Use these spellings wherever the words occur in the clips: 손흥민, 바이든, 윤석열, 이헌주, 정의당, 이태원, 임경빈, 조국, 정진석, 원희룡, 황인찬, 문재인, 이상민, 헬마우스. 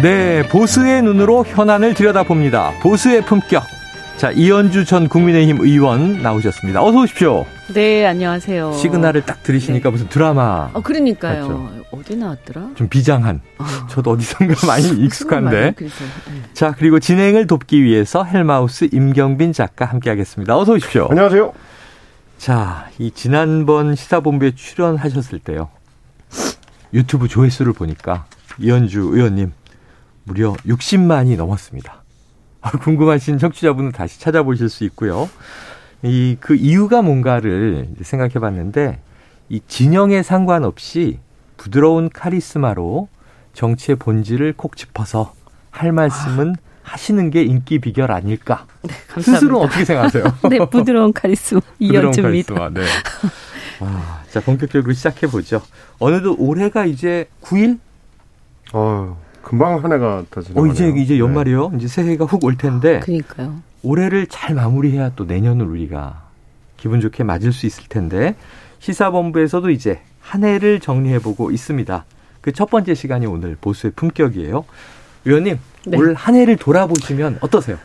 네, 보수의 눈으로 현안을 들여다봅니다. 보수의 품격. 자, 이헌주 전 국민의힘 의원 나오셨습니다. 어서 오십시오. 네, 안녕하세요. 시그널을 딱 들으시니까 네. 무슨 드라마. 그러니까요. 같죠? 어디 나왔더라? 좀 비장한. 저도 어디선가 많이 익숙한데. 네. 자, 그리고 진행을 돕기 위해서 헬마우스 임경빈 작가 함께하겠습니다. 어서 오십시오. 안녕하세요. 자, 이 지난번 시사본부에 출연하셨을 때요. 유튜브 조회수를 보니까 이헌주 의원님. 무려 60만이 넘었습니다. 궁금하신 청취자분은 다시 찾아보실 수 있고요. 그 이유가 뭔가를 생각해 봤는데 이 진영에 상관없이 부드러운 카리스마로 정치의 본질을 콕 짚어서 할 말씀은 하시는 게 인기 비결 아닐까. 네, 감사합니다. 스스로는 어떻게 생각하세요? 네, 부드러운 카리스마. 이현주입니다. 부드러운 카리스마, 네. 와, 자, 본격적으로 시작해 보죠. 어느덧 올해가 이제 9일? 금방 한 해가 다 지나가네요. 이제 연말이요. 네. 이제 새해가 훅 올 텐데. 그러니까요. 올해를 잘 마무리해야 또 내년을 우리가 기분 좋게 맞을 수 있을 텐데 시사본부에서도 이제 한 해를 정리해보고 있습니다. 그 첫 번째 시간이 오늘 보수의 품격이에요. 위원님, 네. 올 한 해를 돌아보시면 어떠세요?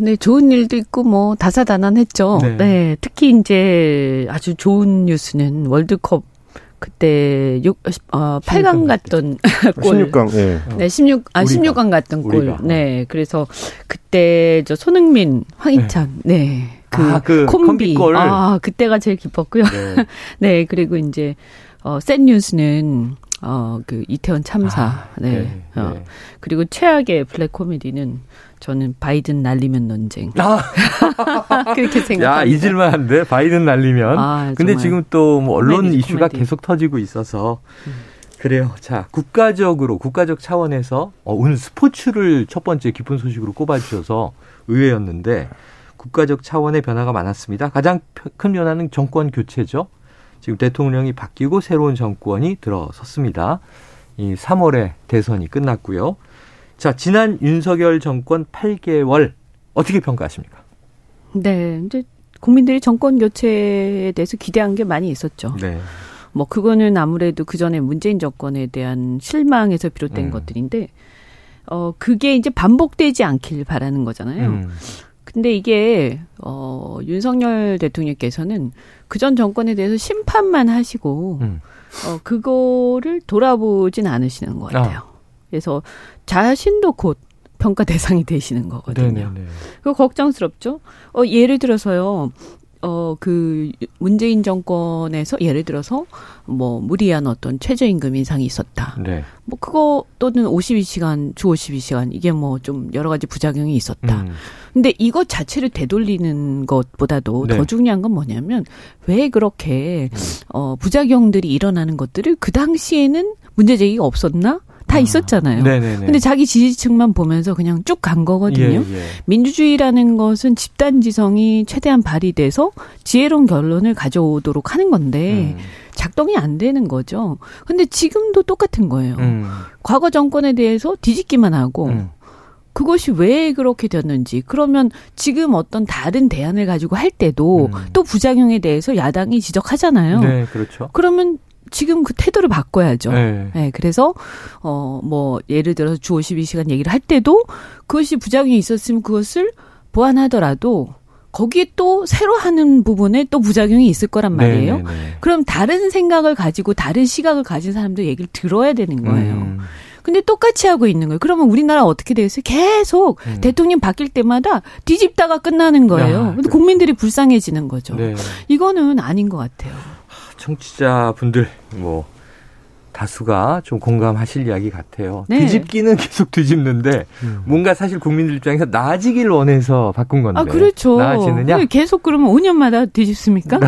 네, 좋은 일도 있고 뭐 다사다난했죠. 네. 네, 특히 이제 아주 좋은 뉴스는 월드컵. 그때 8강 갔던 골. 16강. 예. 네, 16강 갔던 골. 네, 그래서 그때 저 손흥민, 황인찬. 네. 네. 그 콤비골. 그때가 제일 기뻤고요. 네. 네, 그리고 이제 셋 뉴스는 그 이태원 참사. 네. 네. 네. 그리고 최악의 블랙 코미디는 저는 바이든 날리면 논쟁. 그렇게 생각합니다. 야, 잊을만한데 바이든 날리면. 근데 지금 또 뭐 언론 이슈가 코미디. 계속 터지고 있어서. 그래요. 자, 국가적 차원에서 오늘 스포츠를 첫 번째 기쁜 소식으로 꼽아주셔서 의외였는데 국가적 차원의 변화가 많았습니다. 가장 큰 변화는 정권 교체죠. 지금 대통령이 바뀌고 새로운 정권이 들어섰습니다. 이 3월에 대선이 끝났고요. 자, 지난 윤석열 정권 8개월 어떻게 평가하십니까? 네, 이제 국민들이 정권 교체에 대해서 기대한 게 많이 있었죠. 네. 뭐 그거는 아무래도 그 전에 문재인 정권에 대한 실망에서 비롯된 것들인데, 그게 이제 반복되지 않길 바라는 거잖아요. 근데 이게 윤석열 대통령께서는 그전 정권에 대해서 심판만 하시고 그거를 돌아보진 않으시는 것 같아요. 그래서 자신도 곧 평가 대상이 되시는 거거든요. 네네네. 그거 걱정스럽죠. 예를 들어서요. 그 문재인 정권에서 예를 들어서 뭐 무리한 어떤 최저임금 인상이 있었다. 네. 뭐 그거 또는 52시간 주 52시간 이게 뭐 좀 여러 가지 부작용이 있었다. 근데 이것 자체를 되돌리는 것보다도 네. 더 중요한 건 뭐냐면 왜 그렇게 부작용들이 일어나는 것들을 그 당시에는 문제 제기가 없었나? 다 있었잖아요. 네네네. 근데 자기 지지층만 보면서 그냥 쭉 간 거거든요. 예, 예. 민주주의라는 것은 집단지성이 최대한 발휘돼서 지혜로운 결론을 가져오도록 하는 건데 작동이 안 되는 거죠. 근데 지금도 똑같은 거예요. 과거 정권에 대해서 뒤집기만 하고 그것이 왜 그렇게 되었는지 그러면 지금 어떤 다른 대안을 가지고 할 때도 또 부작용에 대해서 야당이 지적하잖아요. 네, 그렇죠. 그러면 지금 그 태도를 바꿔야죠. 네. 네, 그래서 뭐 예를 들어서 주 52시간 얘기를 할 때도 그것이 부작용이 있었으면 그것을 보완하더라도 거기에 또 새로 하는 부분에 또 부작용이 있을 거란 말이에요. 네, 네, 네. 그럼 다른 생각을 가지고 다른 시각을 가진 사람도 얘기를 들어야 되는 거예요. 근데 똑같이 하고 있는 거예요. 그러면 우리나라 어떻게 되겠어요? 계속 대통령 바뀔 때마다 뒤집다가 끝나는 거예요. 근데 국민들이 불쌍해지는 거죠. 네. 이거는 아닌 것 같아요. 청취자분들 뭐 다수가 좀 공감하실 이야기 같아요. 네. 뒤집기는 계속 뒤집는데 뭔가 사실 국민들 입장에서 나아지길 원해서 바꾼 건데. 아, 그렇죠. 나아지느냐? 계속 그러면 5년마다 뒤집습니까?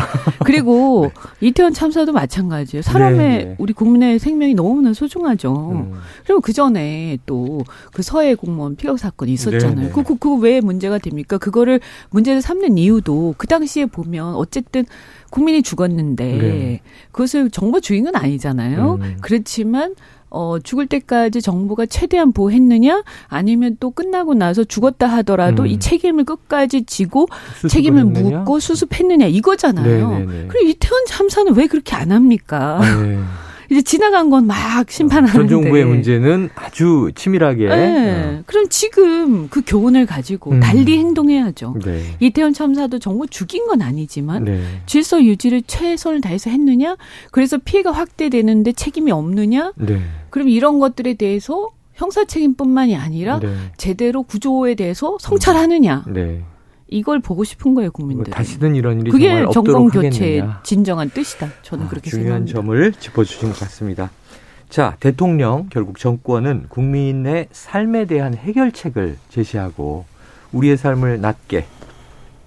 그리고 네. 이태원 참사도 마찬가지예요. 사람의 네. 우리 국민의 생명이 너무나 소중하죠. 그럼 그전에 또 그 서해 공무원 피격 사건이 있었잖아요. 그거 왜 문제가 됩니까? 그거를 문제를 삼는 이유도 그 당시에 보면 어쨌든 국민이 죽었는데 네. 그것을 정부 주인은 아니잖아요. 그렇지만 죽을 때까지 정부가 최대한 보호했느냐 아니면 또 끝나고 나서 죽었다 하더라도 이 책임을 끝까지 지고 책임을 했느냐? 묻고 수습했느냐 이거잖아요. 네, 네, 네. 그리고 이태원 참사는 왜 그렇게 안 합니까? 네. 이제 지나간 건 막 심판하는데. 전 정부의 문제는 아주 치밀하게. 네. 그럼 지금 그 교훈을 가지고 달리 행동해야죠. 네. 이태원 참사도 정부 죽인 건 아니지만 네. 질서 유지를 최선을 다해서 했느냐. 그래서 피해가 확대되는데 책임이 없느냐. 네. 그럼 이런 것들에 대해서 형사 책임뿐만이 아니라 네. 제대로 구조에 대해서 성찰하느냐. 네. 이걸 보고 싶은 거예요, 국민들. 다시는 이런 일이 그게 정말 없도록 정권교체의 하겠느냐. 진정한 뜻이다. 저는 그렇게 생각합니다. 중요한 점을 짚어주신 것 같습니다. 자, 대통령, 결국 정권은 국민의 삶에 대한 해결책을 제시하고 우리의 삶을 낫게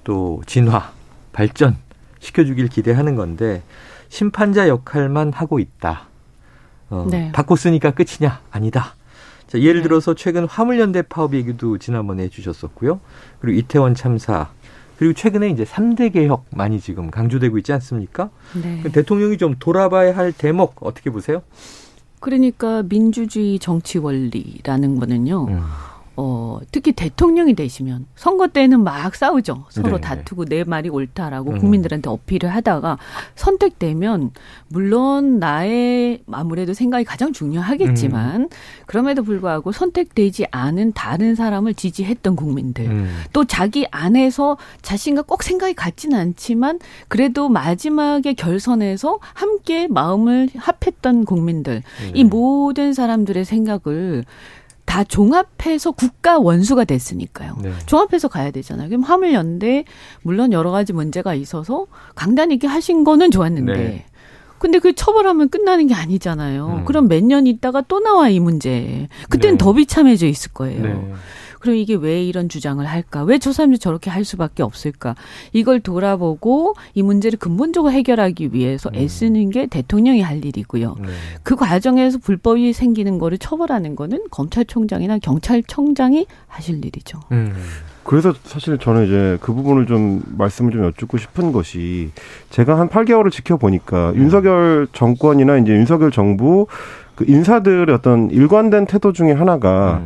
또 진화, 발전 시켜주길 기대하는 건데 심판자 역할만 하고 있다. 네. 바꿨으니까 끝이냐? 아니다. 자, 예를 들어서 최근 화물연대 파업 얘기도 지난번에 해주셨었고요. 그리고 이태원 참사. 그리고 최근에 이제 3대 개혁 많이 지금 강조되고 있지 않습니까? 네. 대통령이 좀 돌아봐야 할 대목 어떻게 보세요? 그러니까 민주주의 정치 원리라는 거는요. 특히 대통령이 되시면 선거 때는 막 싸우죠. 서로 네네. 다투고 내 말이 옳다라고 국민들한테 어필을 하다가 선택되면 물론 나의 아무래도 생각이 가장 중요하겠지만 그럼에도 불구하고 선택되지 않은 다른 사람을 지지했던 국민들 또 자기 안에서 자신과 꼭 생각이 같진 않지만 그래도 마지막에 결선에서 함께 마음을 합했던 국민들 이 모든 사람들의 생각을 다 종합해서 국가 원수가 됐으니까요. 네. 종합해서 가야 되잖아요. 그럼 화물연대 물론 여러 가지 문제가 있어서 강단 있게 하신 거는 좋았는데 네. 근데 그 처벌하면 끝나는 게 아니잖아요. 그럼 몇 년 있다가 또 나와 이 문제. 그때는 네. 더 비참해져 있을 거예요. 네. 그럼 이게 왜 이런 주장을 할까? 왜 저 사람들이 저렇게 할 수밖에 없을까? 이걸 돌아보고 이 문제를 근본적으로 해결하기 위해서 애쓰는 게 대통령이 할 일이고요. 네. 그 과정에서 불법이 생기는 거를 처벌하는 거는 검찰총장이나 경찰청장이 하실 일이죠. 그래서 사실 저는 이제 그 부분을 좀 말씀을 좀 여쭙고 싶은 것이 제가 한 8개월을 지켜보니까 윤석열 정권이나 이제 윤석열 정부 그 인사들의 어떤 일관된 태도 중에 하나가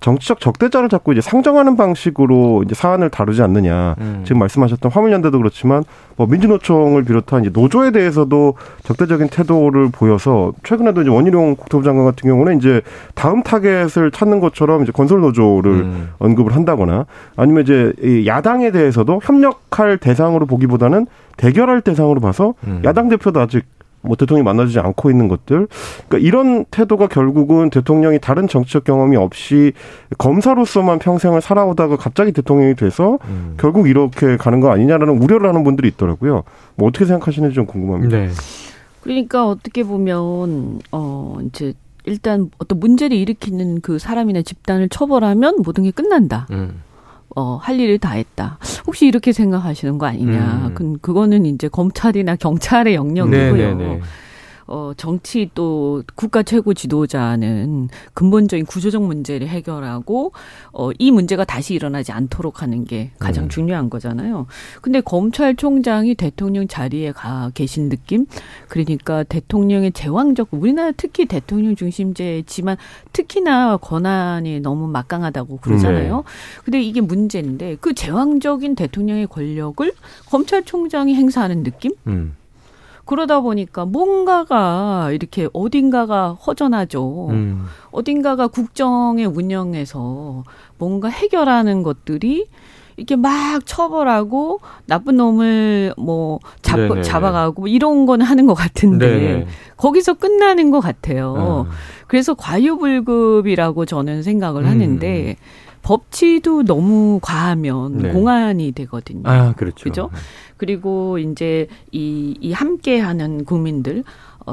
정치적 적대자를 자꾸 이제 상정하는 방식으로 이제 사안을 다루지 않느냐. 지금 말씀하셨던 화물연대도 그렇지만 뭐 민주노총을 비롯한 이제 노조에 대해서도 적대적인 태도를 보여서 최근에도 이제 원희룡 국토부 장관 같은 경우는 이제 다음 타겟을 찾는 것처럼 이제 건설 노조를 언급을 한다거나 아니면 이제 이 야당에 대해서도 협력할 대상으로 보기보다는 대결할 대상으로 봐서 야당 대표도 아직 뭐 대통령이 만나주지 않고 있는 것들. 그러니까 이런 태도가 결국은 대통령이 다른 정치적 경험이 없이 검사로서만 평생을 살아오다가 갑자기 대통령이 돼서 결국 이렇게 가는 거 아니냐라는 우려를 하는 분들이 있더라고요. 뭐 어떻게 생각하시는지 좀 궁금합니다. 네. 그러니까 어떻게 보면 이제 일단 어떤 문제를 일으키는 그 사람이나 집단을 처벌하면 모든 게 끝난다. 할 일을 다 했다. 혹시 이렇게 생각하시는 거 아니냐. 그거는 이제 검찰이나 경찰의 영역이고요. 네네네. 정치 또 국가 최고 지도자는 근본적인 구조적 문제를 해결하고 이 문제가 다시 일어나지 않도록 하는 게 가장 중요한 거잖아요. 근데 검찰총장이 대통령 자리에 가 계신 느낌? 그러니까 대통령의 제왕적 우리나라 특히 대통령 중심제지만 특히나 권한이 너무 막강하다고 그러잖아요. 근데 이게 문제인데 그 제왕적인 대통령의 권력을 검찰총장이 행사하는 느낌? 그러다 보니까 뭔가가 이렇게 어딘가가 허전하죠. 어딘가가 국정의 운영에서 뭔가 해결하는 것들이 이렇게 막 처벌하고 나쁜 놈을 뭐 잡아가고 뭐 이런 건 하는 것 같은데 네네. 거기서 끝나는 것 같아요. 그래서 과유불급이라고 저는 생각을 하는데 법치도 너무 과하면 네. 공안이 되거든요. 아, 그렇죠. 그죠? 그리고 이제 이 함께하는 국민들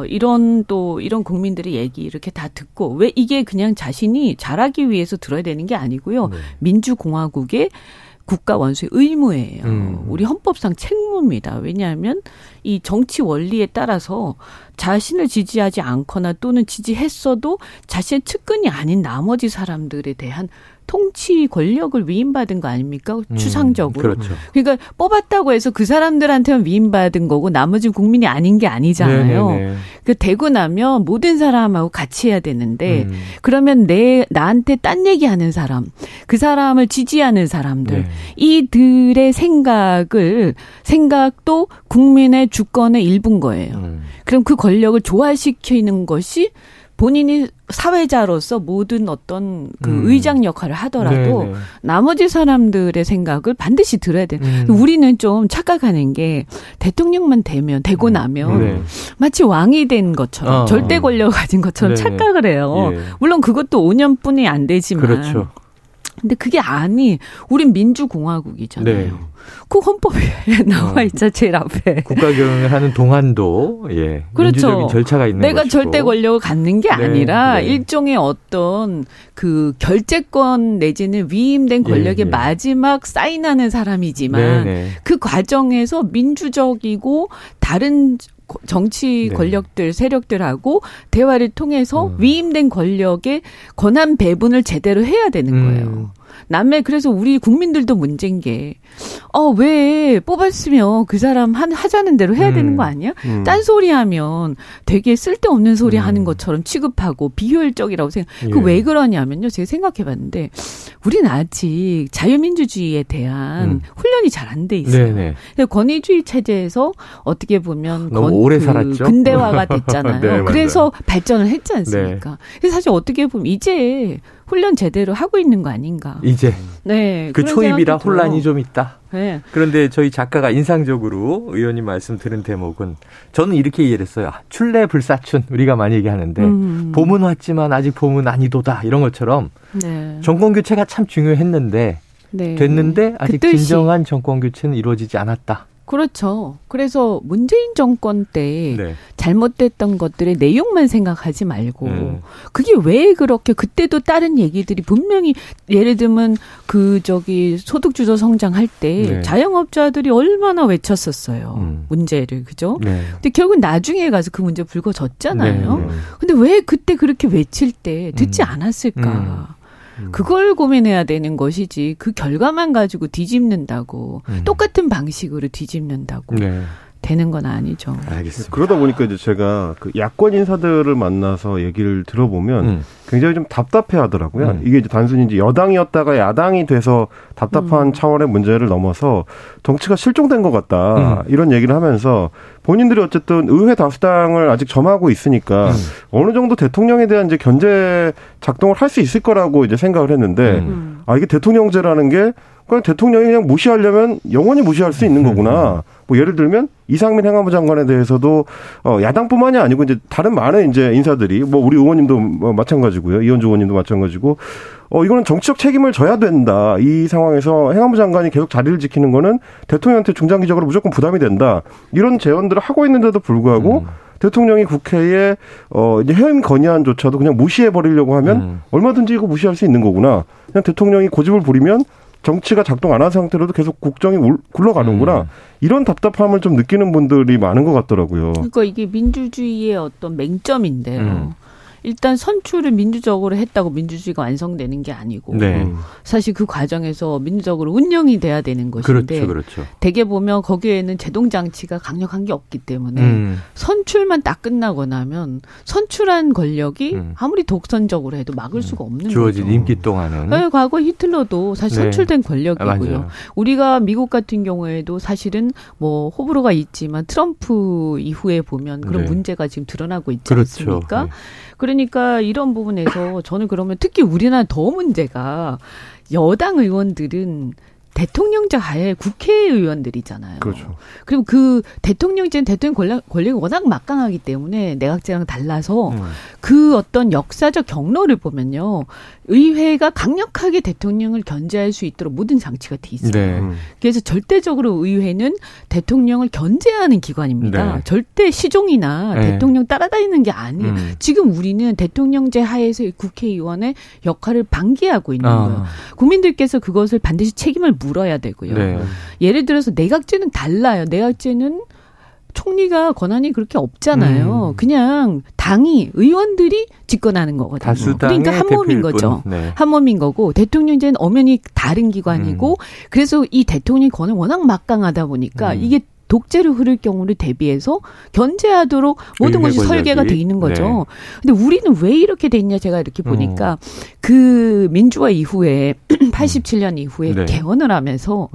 이런 또 이런 국민들의 얘기 이렇게 다 듣고 왜 이게 그냥 자신이 잘하기 위해서 들어야 되는 게 아니고요. 네. 민주공화국의 국가 원수의 의무예요. 우리 헌법상 책무입니다. 왜냐하면 이 정치 원리에 따라서 자신을 지지하지 않거나 또는 지지했어도 자신의 측근이 아닌 나머지 사람들에 대한 통치 권력을 위임받은 거 아닙니까? 추상적으로. 그렇죠. 그러니까 뽑았다고 해서 그 사람들한테만 위임받은 거고 나머지 국민이 아닌 게 아니잖아요. 네네네. 그 되고 나면 모든 사람하고 같이 해야 되는데 그러면 나한테 딴 얘기하는 사람, 그 사람을 지지하는 사람들, 네. 이들의 생각도 국민의 주권의 일부인 거예요. 그럼 그 권력을 조화시키는 것이 본인이 사회자로서 모든 어떤 그 의장 역할을 하더라도 네네. 나머지 사람들의 생각을 반드시 들어야 돼요. 우리는 좀 착각하는 게 대통령만 되고 나면 네. 마치 왕이 된 것처럼 절대 권력을 가진 것처럼 네네. 착각을 해요. 예. 물론 그것도 5년뿐이 안 되지만. 그렇죠. 근데 그게 우린 민주공화국이잖아요. 네. 그 헌법에 나와 있자 제일 앞에. 국가경영을 하는 동안도 예. 그렇죠. 민주적인 절차가 있는 것이고. 내가 절대 권력을 갖는 게 네. 아니라 네. 일종의 어떤 그 결재권 내지는 위임된 권력의 예. 마지막 사인하는 사람이지만 네. 그 과정에서 민주적이고 다른 정치 권력들, 네. 세력들하고 대화를 통해서 위임된 권력의 권한 배분을 제대로 해야 되는 거예요. 남의 그래서 우리 국민들도 문제인 게 왜 뽑았으면 그 사람 하자는 대로 해야 되는 거 아니야? 딴소리 하면 되게 쓸데없는 소리 하는 것처럼 취급하고 비효율적이라고 생각. 예. 그 왜 그러냐면요. 제가 생각해봤는데 우리는 아직 자유민주주의에 대한 훈련이 잘 안 돼 있어요. 네네. 권위주의 체제에서 어떻게 보면 너무 오래 살았죠. 근대화가 됐잖아요. 네, 그래서 발전을 했지 않습니까? 네. 그래서 사실 어떻게 보면 이제 훈련 제대로 하고 있는 거 아닌가. 이제. 네. 그 초입이라 혼란이 좀 있다. 네. 그런데 저희 작가가 인상적으로 의원님 말씀 들은 대목은 저는 이렇게 이해를 했어요. 출래불사춘 우리가 많이 얘기하는데 봄은 왔지만 아직 봄은 아니도다 이런 것처럼 네. 정권교체가 참 중요했는데 네. 됐는데 아직 그 진정한 정권교체는 이루어지지 않았다. 그렇죠. 그래서 문재인 정권 때 네. 잘못됐던 것들의 내용만 생각하지 말고 그게 왜 그렇게 그때도 다른 얘기들이 분명히 예를 들면 소득주도 성장할 때 네. 자영업자들이 얼마나 외쳤었어요. 문제를. 그죠? 네. 근데 결국 나중에 가서 그 문제 불거졌잖아요. 네. 근데 왜 그때 그렇게 외칠 때 듣지 않았을까? 그걸 고민해야 되는 것이지 그 결과만 가지고 뒤집는다고 똑같은 방식으로 뒤집는다고 네. 되는 건 아니죠. 알겠습니다. 그러다 보니까 이제 제가 그 야권 인사들을 만나서 얘기를 들어보면 굉장히 좀 답답해하더라고요. 이게 이제 단순히 이제 여당이었다가 야당이 돼서 답답한 차원의 문제를 넘어서 정치가 실종된 것 같다 이런 얘기를 하면서 본인들이 어쨌든 의회 다수당을 아직 점하고 있으니까 어느 정도 대통령에 대한 이제 견제 작동을 할 수 있을 거라고 이제 생각을 했는데 이게 대통령제라는 게 그냥 대통령이 그냥 무시하려면 영원히 무시할 수 있는 거구나. 뭐 예를 들면 이상민 행안부 장관에 대해서도 야당뿐만이 아니고 이제 다른 많은 이제 인사들이 뭐 우리 의원님도 마찬가지고요. 이헌주 의원님도 마찬가지고 이거는 정치적 책임을 져야 된다. 이 상황에서 행안부 장관이 계속 자리를 지키는 거는 대통령한테 중장기적으로 무조건 부담이 된다. 이런 제언들을 하고 있는데도 불구하고 대통령이 국회에 이제 해임 건의안조차도 그냥 무시해 버리려고 하면 얼마든지 이거 무시할 수 있는 거구나. 그냥 대통령이 고집을 부리면 정치가 작동 안 한 상태로도 계속 국정이 굴러가는구나. 이런 답답함을 좀 느끼는 분들이 많은 것 같더라고요. 그러니까 이게 민주주의의 어떤 맹점인데요. 일단 선출을 민주적으로 했다고 민주주의가 완성되는 게 아니고 네. 사실 그 과정에서 민주적으로 운영이 돼야 되는 것인데 그렇죠, 그렇죠. 대개 보면 거기에는 제동장치가 강력한 게 없기 때문에 선출만 딱 끝나고 나면 선출한 권력이 아무리 독선적으로 해도 막을 수가 없는 주어진 거죠. 주어진 임기 동안은. 네, 과거 히틀러도 사실 네. 선출된 권력이고요. 우리가 미국 같은 경우에도 사실은 뭐 호불호가 있지만 트럼프 이후에 보면 그런 네. 문제가 지금 드러나고 있지 그렇죠. 않습니까? 네. 그러니까 이런 부분에서 저는 그러면 특히 우리나라 더 문제가 여당 의원들은 대통령자하에 국회의원들이잖아요. 그렇죠. 그리고 그 대통령제는 대통령 권력이 워낙 막강하기 때문에 내각제랑 달라서 그 어떤 역사적 경로를 보면요. 의회가 강력하게 대통령을 견제할 수 있도록 모든 장치가 돼 있어요. 네. 그래서 절대적으로 의회는 대통령을 견제하는 기관입니다. 네. 절대 시종이나 네. 대통령 따라다니는 게 아니에요. 지금 우리는 대통령제 하에서의 국회의원의 역할을 방기하고 있는 거예요. 국민들께서 그것을 반드시 책임을 물어야 되고요. 네. 예를 들어서 내각제는 달라요. 내각제는 총리가 권한이 그렇게 없잖아요. 그냥 당이 의원들이 집권하는 거거든요. 그러니까 한 몸인 거죠. 네. 한 몸인 거고 대통령제는 엄연히 다른 기관이고 그래서 이 대통령 권은 워낙 막강하다 보니까 이게 독재로 흐를 경우를 대비해서 견제하도록 모든 것이 설계가 돼 있는 거죠. 네. 근데 우리는 왜 이렇게 돼 있냐 제가 이렇게 보니까 그 민주화 이후에 87년 이후에 네. 개헌을 하면서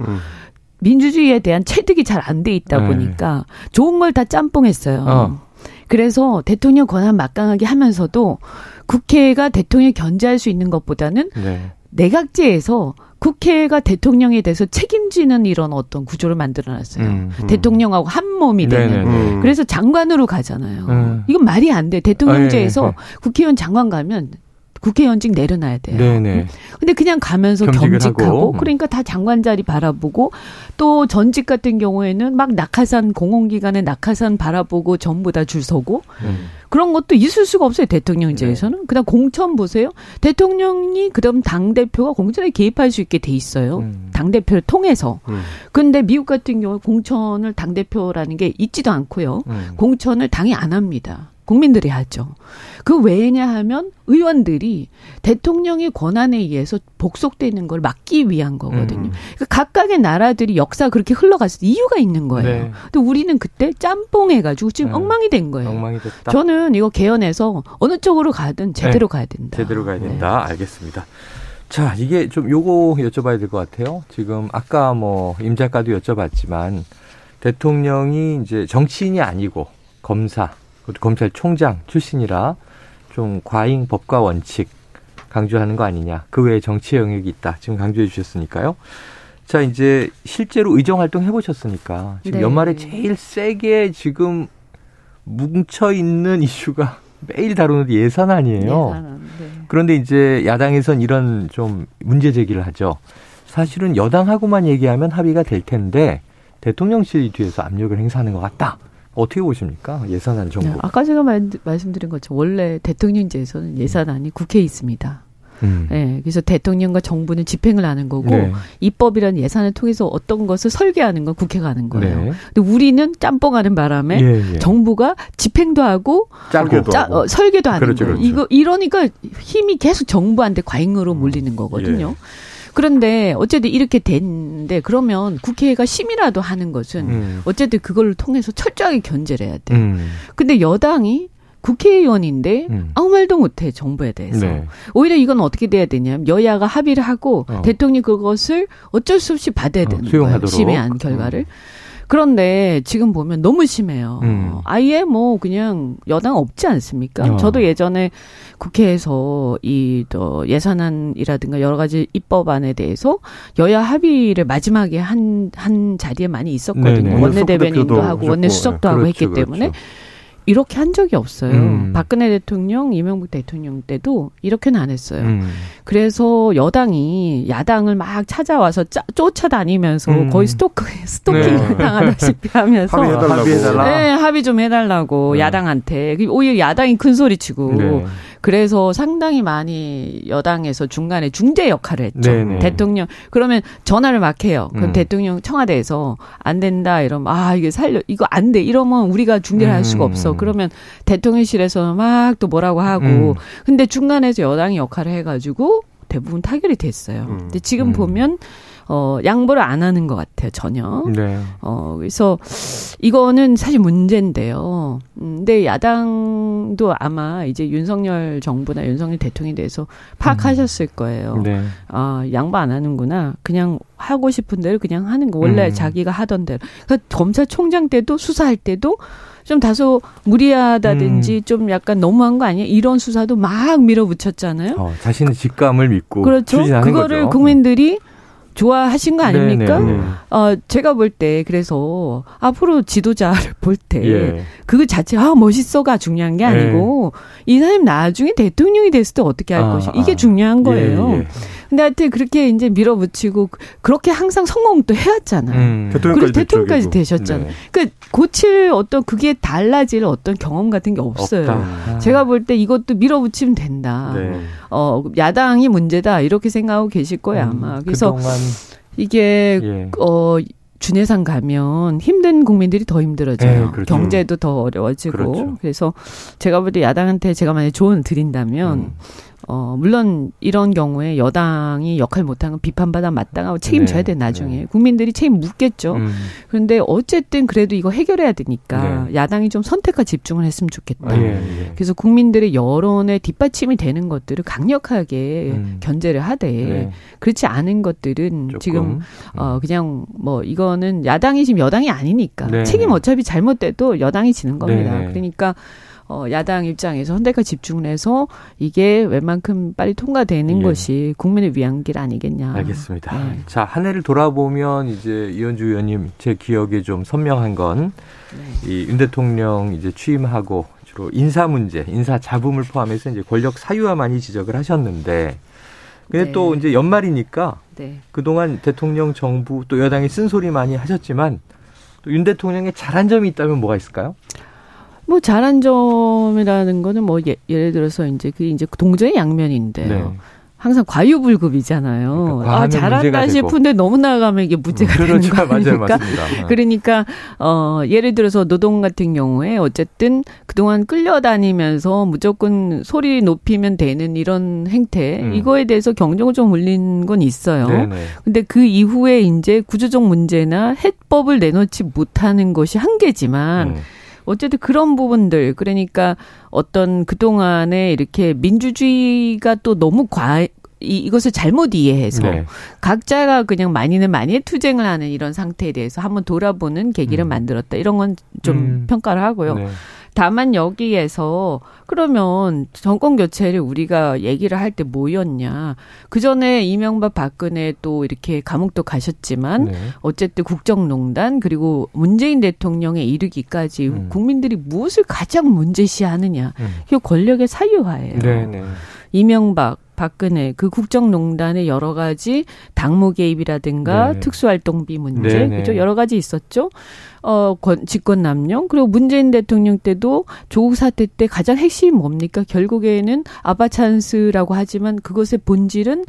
민주주의에 대한 체득이 잘 안 돼 있다 보니까 좋은 걸 다 짬뽕했어요. 그래서 대통령 권한 막강하게 하면서도 국회가 대통령 견제할 수 있는 것보다는 네. 내각제에서 국회가 대통령에 대해서 책임지는 이런 어떤 구조를 만들어놨어요. 대통령하고 한 몸이 되는. 그래서 장관으로 가잖아요. 이건 말이 안 돼. 대통령제에서 국회의원 장관 가면 국회의원직 내려놔야 돼요. 네네. 근데 그냥 가면서 겸직하고 그러니까 다 장관 자리 바라보고 또 전직 같은 경우에는 막 낙하산 공공기관의 낙하산 바라보고 전부 다 줄 서고 그런 것도 있을 수가 없어요. 대통령제에서는. 네. 그다음 공천 보세요. 대통령이 그다음 당대표가 공천에 개입할 수 있게 돼 있어요. 당대표를 통해서. 그런데 미국 같은 경우 공천을 당대표라는 게 있지도 않고요. 공천을 당이 안 합니다. 국민들이 하죠. 그 왜냐 하면 의원들이 대통령의 권한에 의해서 복속되는 걸 막기 위한 거거든요. 그러니까 각각의 나라들이 역사가 그렇게 흘러갔을 때 이유가 있는 거예요. 네. 근데 우리는 그때 짬뽕 해가지고 지금 엉망이 된 거예요. 엉망이 됐다. 저는 이거 개헌해서 어느 쪽으로 가든 제대로 가야 된다. 제대로 가야 된다. 네. 알겠습니다. 자, 이게 좀 요거 여쭤봐야 될 것 같아요. 지금 아까 뭐 임 작가도 여쭤봤지만 대통령이 이제 정치인이 아니고 검사 검찰총장 출신이라 좀 과잉 법과 원칙 강조하는 거 아니냐. 그 외에 정치의 영역이 있다. 지금 강조해 주셨으니까요. 자, 이제 실제로 의정활동 해보셨으니까 지금 네. 연말에 제일 세게 지금 뭉쳐있는 이슈가 매일 다루는 예산안이에요. 예산안, 네. 그런데 이제 야당에선 이런 좀 문제 제기를 하죠. 사실은 여당하고만 얘기하면 합의가 될 텐데 대통령실 뒤에서 압력을 행사하는 것 같다. 어떻게 보십니까? 예산안 정보. 아까 제가 말씀드린 것처럼 원래 대통령제에서는 예산안이 국회에 있습니다. 네, 그래서 대통령과 정부는 집행을 하는 거고 네. 입법이라는 예산을 통해서 어떤 것을 설계하는 건 국회가 하는 거예요. 네. 근데 우리는 짬뽕하는 바람에 예. 정부가 집행도 하고, 하고. 설계도 하는 그렇죠, 거예요. 그렇죠. 이거 이러니까 힘이 계속 정부한테 과잉으로 몰리는 거거든요. 예. 그런데 어쨌든 이렇게 됐는데 그러면 국회가 심의라도 하는 것은 어쨌든 그걸 통해서 철저하게 견제를 해야 돼요. 근데 여당이 국회의원인데 아무 말도 못해 정부에 대해서. 네. 오히려 이건 어떻게 돼야 되냐면 여야가 합의를 하고 대통령이 그것을 어쩔 수 없이 받아야 되는 거예요. 심의한 결과를. 그런데 지금 보면 너무 심해요. 아예 뭐 그냥 여당 없지 않습니까? 저도 예전에 국회에서 이 또 예산안이라든가 여러 가지 입법안에 대해서 여야 합의를 마지막에 한 자리에 많이 있었거든요. 네네. 원내대변인도 하고 원내수석도 하고 했기 때문에. 이렇게 한 적이 없어요. 박근혜 대통령, 이명박 대통령 때도 이렇게는 안 했어요. 그래서 여당이 야당을 막 찾아와서 쫓아다니면서 거의 스토킹을 네. 당하다시피 하면서 합의해달라고. 네, 합의 좀 해달라고 야당한테. 오히려 야당이 큰 소리치고. 네. 그래서 상당히 많이 여당에서 중간에 중재 역할을 했죠. 네네. 대통령 그러면 전화를 막 해요. 그럼 대통령 청와대에서 안 된다 이러면 아 이게 이거 안 돼 이러면 우리가 중재를 할 수가 없어. 그러면 대통령실에서 막 또 뭐라고 하고 근데 중간에서 여당이 역할을 해가지고 대부분 타결이 됐어요. 근데 지금 보면 양보를 안 하는 것 같아요, 전혀. 네. 그래서 이거는 사실 문제인데요. 근데 야당도 아마 이제 윤석열 정부나 윤석열 대통령에 대해서 파악하셨을 거예요. 네. 아, 양보 안 하는구나. 그냥 하고 싶은 대로 그냥 하는 거. 원래 자기가 하던 대로. 그러니까 검찰총장 때도 수사할 때도 좀 다소 무리하다든지 좀 약간 너무한 거 아니야? 이런 수사도 막 밀어붙였잖아요. 자신의 직감을 믿고 그렇죠? 추진하는 거죠. 그거를 국민들이 좋아하신 거 아닙니까? 네네. 제가 볼 때 그래서 앞으로 지도자를 볼 때 예. 그 자체 멋있어가 중요한 게 아니고 예. 이 사람이 나중에 대통령이 됐을 때 어떻게 할 것이 이게 중요한 거예요. 예. 근데 하여튼 그렇게 이제 밀어붙이고 그렇게 항상 성공도 해왔잖아요. 대통령까지, 대통령까지 되셨잖아요. 네. 그러니까 고칠 어떤 그게 달라질 어떤 경험 같은 게 없어요. 없다. 제가 볼 때 이것도 밀어붙이면 된다. 네. 야당이 문제다 이렇게 생각하고 계실 거예요 아마. 그래서 그동안... 이게 예. 준예산 가면 힘든 국민들이 더 힘들어져요. 네, 그렇죠. 경제도 더 어려워지고. 그렇죠. 그래서 제가 볼 때 야당한테 제가 만약에 조언을 드린다면 물론 이런 경우에 여당이 역할 못한 건 비판받아 마땅하고 책임져야 돼 나중에. 국민들이 책임 묻겠죠. 그런데 어쨌든 그래도 이거 해결해야 되니까 야당이 좀 선택과 집중을 했으면 좋겠다. 그래서 국민들의 여론에 뒷받침이 되는 것들을 강력하게 견제를 하되 그렇지 않은 것들은 조금. 지금 그냥 뭐 이거는 야당이 지금 여당이 아니니까 책임 어차피 잘못돼도 여당이 지는 겁니다. 그러니까 야당 입장에서 선택과 집중을 해서 이게 웬만큼 빨리 통과되는 것이 국민을 위한 길 아니겠냐. 알겠습니다. 네. 자, 한 해를 돌아보면 이제 이헌주 의원님 제 기억에 좀 선명한 건 이 윤 대통령 이제 취임하고 주로 인사 문제, 인사 잡음을 포함해서 이제 권력 사유화 많이 지적을 하셨는데 근데 또 이제 연말이니까 그동안 대통령 정부 또 여당이 쓴소리 많이 하셨지만 또 윤 대통령의 잘한 점이 있다면 뭐가 있을까요? 뭐 잘한 점이라는 거는 뭐 예를 들어서 이제 그 이제 동전의 양면인데요. 항상 과유불급이잖아요. 그러니까 잘한다 싶은데 너무 나가면 이게 문제가 되는 거 아닙니까? 맞아요, 맞습니다. 그러니까 예를 들어서 노동 같은 경우에 어쨌든 그동안 끌려다니면서 무조건 소리 높이면 되는 이런 행태 이거에 대해서 경종을 좀 울린 건 있어요. 근데 그 이후에 이제 구조적 문제나 해법을 내놓지 못하는 것이 한계지만 어쨌든 그런 부분들 그러니까 어떤 그동안에 이렇게 민주주의가 또 너무 이것을 잘못 이해해서 각자가 그냥 많이는 많이 투쟁을 하는 이런 상태에 대해서 한번 돌아보는 계기를 만들었다. 이런 건 좀 평가를 하고요. 다만 여기에서 그러면 정권 교체를 우리가 얘기를 할 때 뭐였냐. 그전에 이명박 박근혜 또 이렇게 감옥도 가셨지만 어쨌든 국정농단 그리고 문재인 대통령에 이르기까지 국민들이 무엇을 가장 문제시하느냐. 이 권력의 사유화예요. 이명박. 박근혜 그 국정농단의 여러 가지 당무 개입이라든가 특수활동비 문제 그렇죠? 여러 가지 있었죠. 직권남용 그리고 문재인 대통령 때도 조국 사태 때 가장 핵심이 뭡니까? 결국에는 아바 찬스라고 하지만 그것의 본질은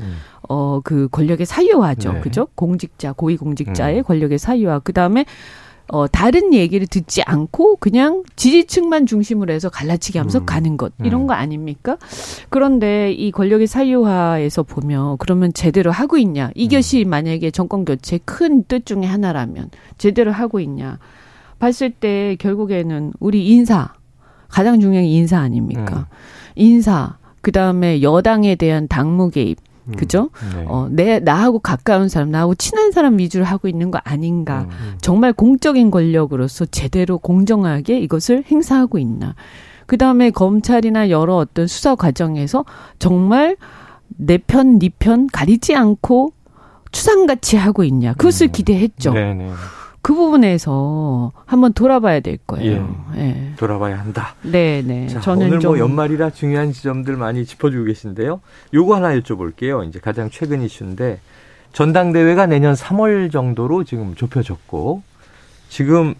그 권력의 사유화죠. 그죠? 공직자 고위공직자의 권력의 사유화. 그다음에 다른 얘기를 듣지 않고 그냥 지지층만 중심으로 해서 갈라치기 하면서 가는 것 이런 거 아닙니까? 그런데 이 권력의 사유화에서 보면 그러면 제대로 하고 있냐? 이것이 만약에 정권 교체의 큰 뜻 중에 하나라면 제대로 하고 있냐? 봤을 때 결국에는 우리 인사 가장 중요한 인사 아닙니까? 인사 그다음에 여당에 대한 당무 개입 그죠? 나하고 가까운 사람, 나하고 친한 사람 위주로 하고 있는 거 아닌가. 정말 공적인 권력으로서 제대로 공정하게 이것을 행사하고 있나. 그 다음에 검찰이나 여러 어떤 수사 과정에서 정말 내 편, 네 편 가리지 않고 추상같이 하고 있냐. 그것을 기대했죠. 그 부분에서 한번 돌아봐야 될 거예요. 돌아봐야 한다. 자, 저는 오늘 뭐 연말이라 중요한 지점들 많이 짚어주고 계신데요. 요거 하나 여쭤볼게요. 이제 가장 최근 이슈인데 전당대회가 내년 3월 정도로 지금 좁혀졌고 지금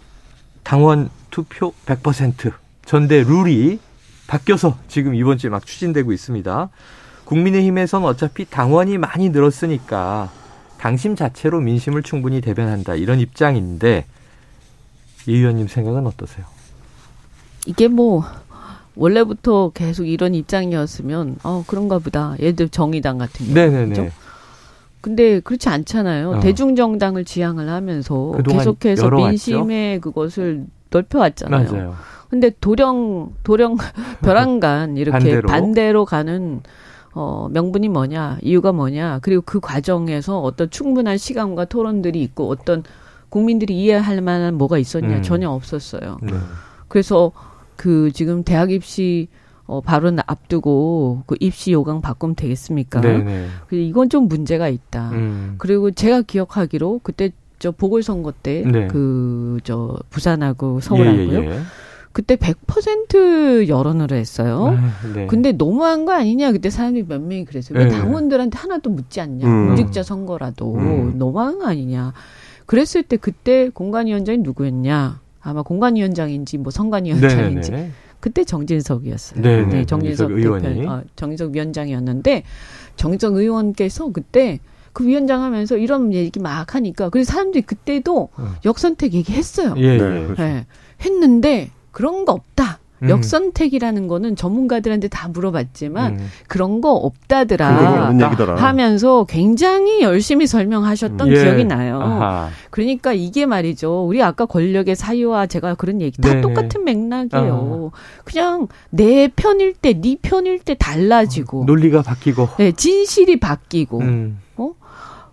당원 투표 100% 전대 룰이 바뀌어서 지금 이번 주에 막 추진되고 있습니다. 국민의힘에선 어차피 당원이 많이 늘었으니까 당심 자체로 민심을 충분히 대변한다. 이런 입장인데 이 의원님 생각은 어떠세요? 이게 뭐 원래부터 계속 이런 입장이었으면 그런가 보다. 예를 들어 정의당 같은 경우. 그렇죠? 근데 그렇지 않잖아요. 대중정당을 지향을 하면서 계속해서 열어왔죠? 민심의 그것을 넓혀왔잖아요. 근데 도령 벼랑간 이렇게 반대로 가는 명분이 뭐냐, 이유가 뭐냐, 그리고 그 과정에서 어떤 충분한 시간과 토론들이 있고 어떤 국민들이 이해할 만한 뭐가 있었냐 전혀 없었어요. 그래서 그 지금 대학 입시 발언 앞두고 그 입시 요강 바꾸면 되겠습니까? 네네. 이건 좀 문제가 있다. 그리고 제가 기억하기로 그때 저 보궐선거 때 그 저 부산하고 서울하고요. 예, 예. 그때 100% 여론으로 했어요. 네. 근데 너무한 거 아니냐. 그때 사람들이 몇 명이 그랬어요. 왜 당원들한테 하나도 묻지 않냐. 공직자 선거라도 너무한 거 아니냐. 그랬을 때 그때 공관위원장이 누구였냐. 아마 공관위원장인지 뭐 선관위원장인지. 네네. 그때 정진석이었어요. 네네. 네, 정진석 의원이. 정진석 위원장이었는데 정진석 의원께서 그때 그 위원장 하면서 이런 얘기 막 하니까 그래서 사람들이 그때도 역선택 얘기했어요. 예, 네. 네. 했는데 그런 거 없다. 역선택이라는 거는 전문가들한테 다 물어봤지만 그런 거 없다더라 하면서 굉장히 열심히 설명하셨던 기억이 나요. 아하. 그러니까 이게 말이죠. 우리 아까 권력의 사유와 제가 그런 얘기 다 똑같은 맥락이에요. 그냥 내 편일 때, 네 편일 때 달라지고 논리가 바뀌고 진실이 바뀌고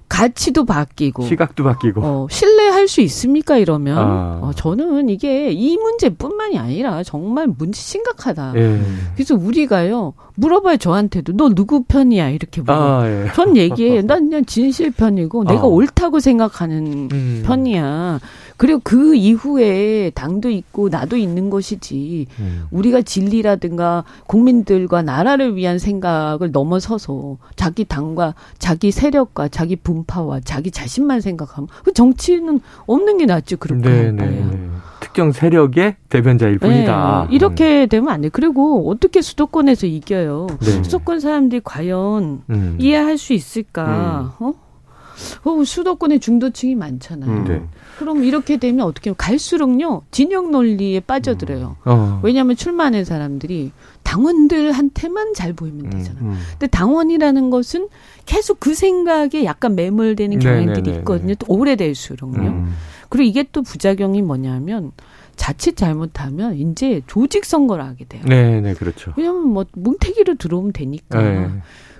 가치도 바뀌고 시각도 바뀌고 신뢰할 수 있습니까 이러면 저는 이게 이 문제뿐만이 아니라 정말 문제 심각하다. 예. 그래서 우리가요 물어봐요 저한테도 너 누구 편이야 이렇게 물어. 예. 전 얘기해 난 그냥 진실 편이고 내가 옳다고 생각하는 편이야. 그리고 그 이후에 당도 있고 나도 있는 것이지 우리가 진리라든가 국민들과 나라를 위한 생각을 넘어서서 자기 당과 자기 세력과 자기 분파와 자기 자신만 생각하면 정치는 없는 게 낫지 그렇게 할 거예요. 특정 세력의 대변자일 뿐이다. 네, 이렇게 되면 안 돼. 그리고 어떻게 수도권에서 이겨요. 네. 수도권 사람들이 과연 이해할 수 있을까. 수도권에 중도층이 많잖아요. 그럼 이렇게 되면 어떻게 갈수록요 진영 논리에 빠져들어요. 왜냐하면 출마하는 사람들이 당원들한테만 잘 보이면 되잖아요. 근데 당원이라는 것은 계속 그 생각에 약간 매몰되는 경향들이 있거든요. 또 오래될수록요. 그리고 이게 또 부작용이 뭐냐면 자칫 잘못하면 이제 조직 선거를 하게 돼요. 네네 그렇죠. 왜냐하면 뭐 뭉태기로 들어오면 되니까. 네.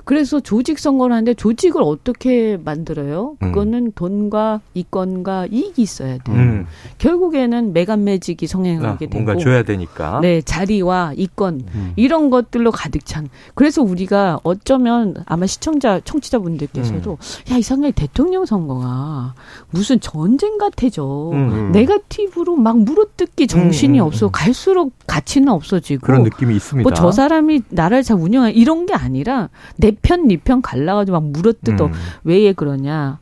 그래서 조직 선거를 하는데 조직을 어떻게 만들어요? 그거는 돈과 이권과 이익이 있어야 돼요. 결국에는 매간매직이 성행하게 되고. 뭔가 줘야 되니까. 네. 자리와 이권 이런 것들로 가득 찬. 그래서 우리가 어쩌면 아마 청취자분들께서도 야, 이상하게 대통령 선거가 무슨 전쟁 같아져. 네거티브로 막 물어뜯기 정신이 없어. 갈수록 가치는 없어지고. 그런 느낌이 있습니다. 뭐 저 사람이 나라를 잘 운영해 이런 게 아니라 내 편, 네 편 갈라가지고 막 물어뜯어. 왜 그러냐.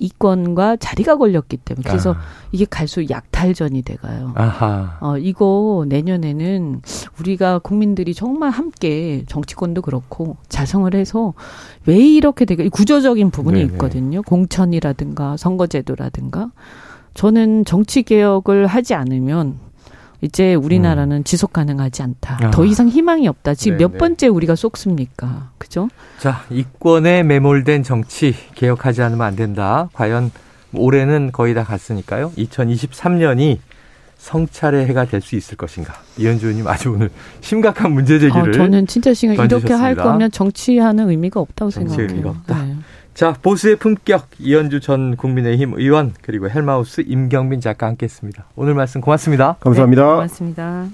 이권과 자리가 걸렸기 때문에. 그래서 이게 갈수록 약탈전이 돼가요. 아하. 이거 내년에는 우리가 국민들이 정말 함께 정치권도 그렇고 자성을 해서 왜 이렇게 되게 구조적인 부분이 있거든요. 공천이라든가 선거제도라든가. 저는 정치개혁을 하지 않으면 이제 우리나라는 지속 가능하지 않다. 더 이상 희망이 없다. 지금 몇 번째 우리가 속습니까? 그죠? 자, 이권에 매몰된 정치 개혁하지 않으면 안 된다. 과연 올해는 거의 다 갔으니까요. 2023년이 성찰의 해가 될 수 있을 것인가. 이헌주 의원님 아주 오늘 심각한 문제 제기를 저는 진짜 이렇게 할 거면 정치하는 의미가 없다고 생각해요. 의미가 없다. 네. 자, 보수의 품격 이헌주 전 국민의힘 의원 그리고 헬마우스 임경빈 작가 함께했습니다. 오늘 말씀 고맙습니다. 감사합니다. 네, 고맙습니다.